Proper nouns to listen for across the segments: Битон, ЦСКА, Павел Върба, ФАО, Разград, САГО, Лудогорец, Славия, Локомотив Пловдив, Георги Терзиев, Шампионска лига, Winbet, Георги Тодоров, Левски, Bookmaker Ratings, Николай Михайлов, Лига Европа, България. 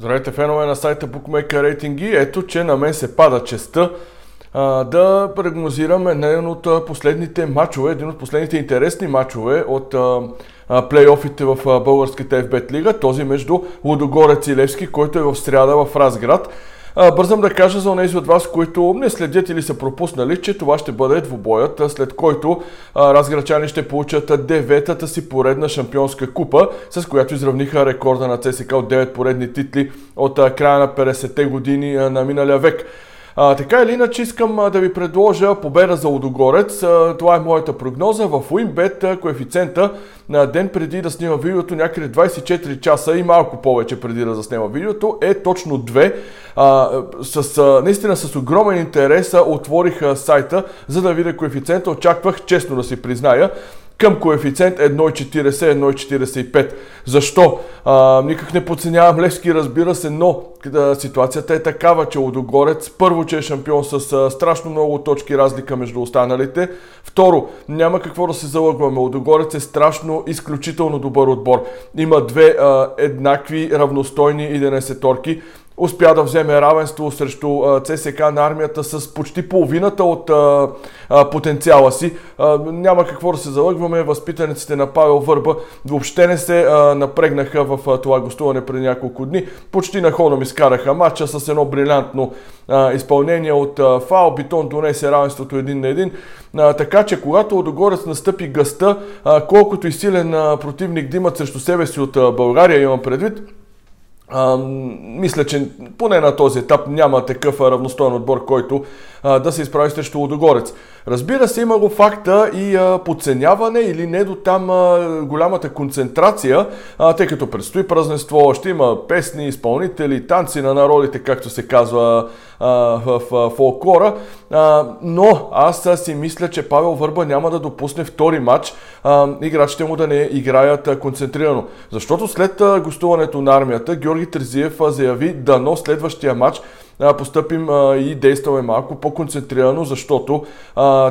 Здравейте, фенове на сайта Bookmaker Ratings. Ето, че на мен се пада честта да прогнозираме един от последните мачове, един от последните интересни мачове от плейофите в българската FB лига, този между Лудогорец и Левски, който е в сряда в Разград. Бързам да кажа за онези от вас, които не следят или са пропуснали, че това ще бъде двубоят, след който разградчани ще получат 9-та си поредна шампионска купа, с която изравниха рекорда на ЦСКА от 9 поредни титли от края на 50-те години на миналия век. Така или иначе искам да ви предложа победа за Лудогорец. Това е моята прогноза. В Winbet коефициента на ден преди да снима видеото, някъде 24 часа и малко повече преди да заснема видеото, е точно 2. Наистина с огромен интерес отворих сайта, за да видя коефициента. Очаквах, честно да си призная, към коефициент 1,40-1,45. Защо? Никак не подценявам Левски, разбира се, но ситуацията е такава, че Лудогорец първо, че е шампион с страшно много точки разлика между останалите. Второ, няма какво да се залъгваме. Лудогорец е страшно, изключително добър отбор. Има две еднакви, равностойни 11-торки. Успя да вземе равенство срещу ЦСКА на армията с почти половината от потенциала си. Няма какво да се залъгваме, възпитаниците на Павел Върба въобще не се напрегнаха в това гостуване преди няколко дни. Почти нахолно изкараха матча с едно брилянтно изпълнение от ФАО. Битон донесе равенството 1-1. Така че когато Лудогорец настъпи гъста, колкото и силен противник да имат срещу себе си от България, имам предвид, мисля, че поне на този етап няма такъв равностоен отбор, който да се изправи срещу Лудогорец. Разбира се, има го факта и подценяване или не до там голямата концентрация, тъй като предстои празненство, ще има песни, изпълнители, танци на народите, както се казва в фолклора. Но аз си мисля, че Павел Върба няма да допусне втори матч, играчите му да не играят концентрирано. Защото след гостуването на армията, Георги Терзиев заяви: дано следващия матч постъпим и действаме малко по-концентрирано, защото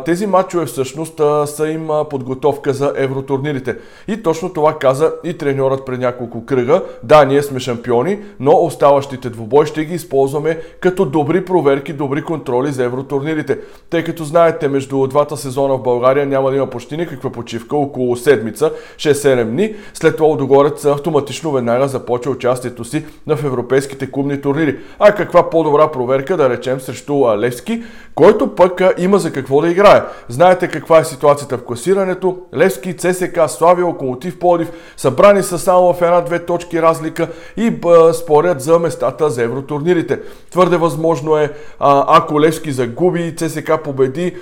тези матчове всъщност са им подготовка за евротурнирите. И точно това каза и треньорът пред няколко кръга. Да, ние сме шампиони, но оставащите двубой ще ги използваме като добри проверки, добри контроли за евротурнирите. Тъй като знаете, между двата сезона в България няма да има почти никаква почивка, около седмица, 6-7 дни. След това Лудогорец автоматично веднага започва участието си в европейските клубни турнири. А каква по-добра проверка, да речем, срещу Левски, който пък има за какво да играе. Знаете каква е ситуацията в класирането. Левски, ЦСКА, Славия, Локомотив Пловдив, събрани са само в 1-2 точки разлика и спорят за местата за евротурнирите. Твърде възможно е, ако Левски загуби, ЦСКА победи,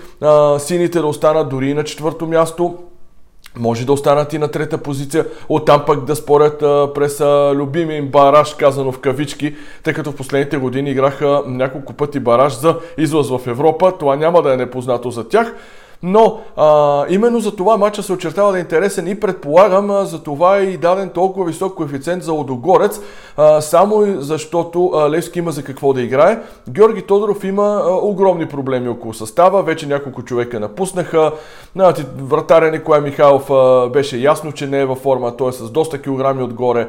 сините да останат дори и на 4-то място. Може да останат и на 3-та позиция, оттам пък да спорят през любимия им бараж, казано в кавички, тъй като в последните години играха няколко пъти бараж за излаз в Европа. Това няма да е непознато за тях. Но именно за това матча се очертава да е интересен и предполагам за това е и даден толкова висок коефициент за Лудогорец, само защото Левски има за какво да играе. Георги Тодоров има огромни проблеми около състава, вече няколко човека напуснаха. Вратаря Николай Михайлов беше ясно, че не е във форма, той е с доста килограми отгоре.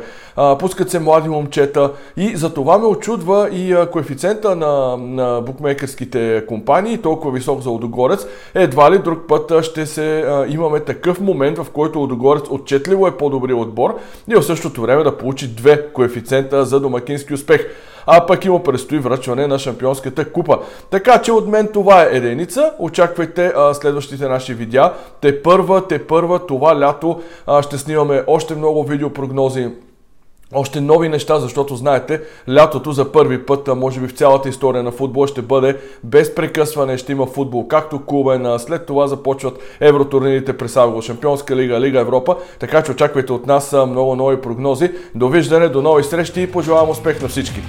Пускат се млади момчета и за това ме очудва и коефициента на букмекерските компании, толкова висок за Лудогорец. Едва ли друг път ще имаме такъв момент, в който Лудогорец отчетливо е по-добрия отбор и в същото време да получи 2 коефициента за домакински успех. А пък има предстои връчване на Шампионската купа. Така че от мен това е единица. Очаквайте следващите наши видеа. Те първа това лято ще снимаме още много видеопрогнози, още нови неща, защото знаете, лятото за първи път, може би в цялата история на футбола, ще бъде без прекъсване, ще има футбол както клубен, след това започват евротурнирите през САГО, Шампионска лига, Лига Европа, така че очаквайте от нас много нови прогнози. Довиждане, до нови срещи и пожелавам успех на всички!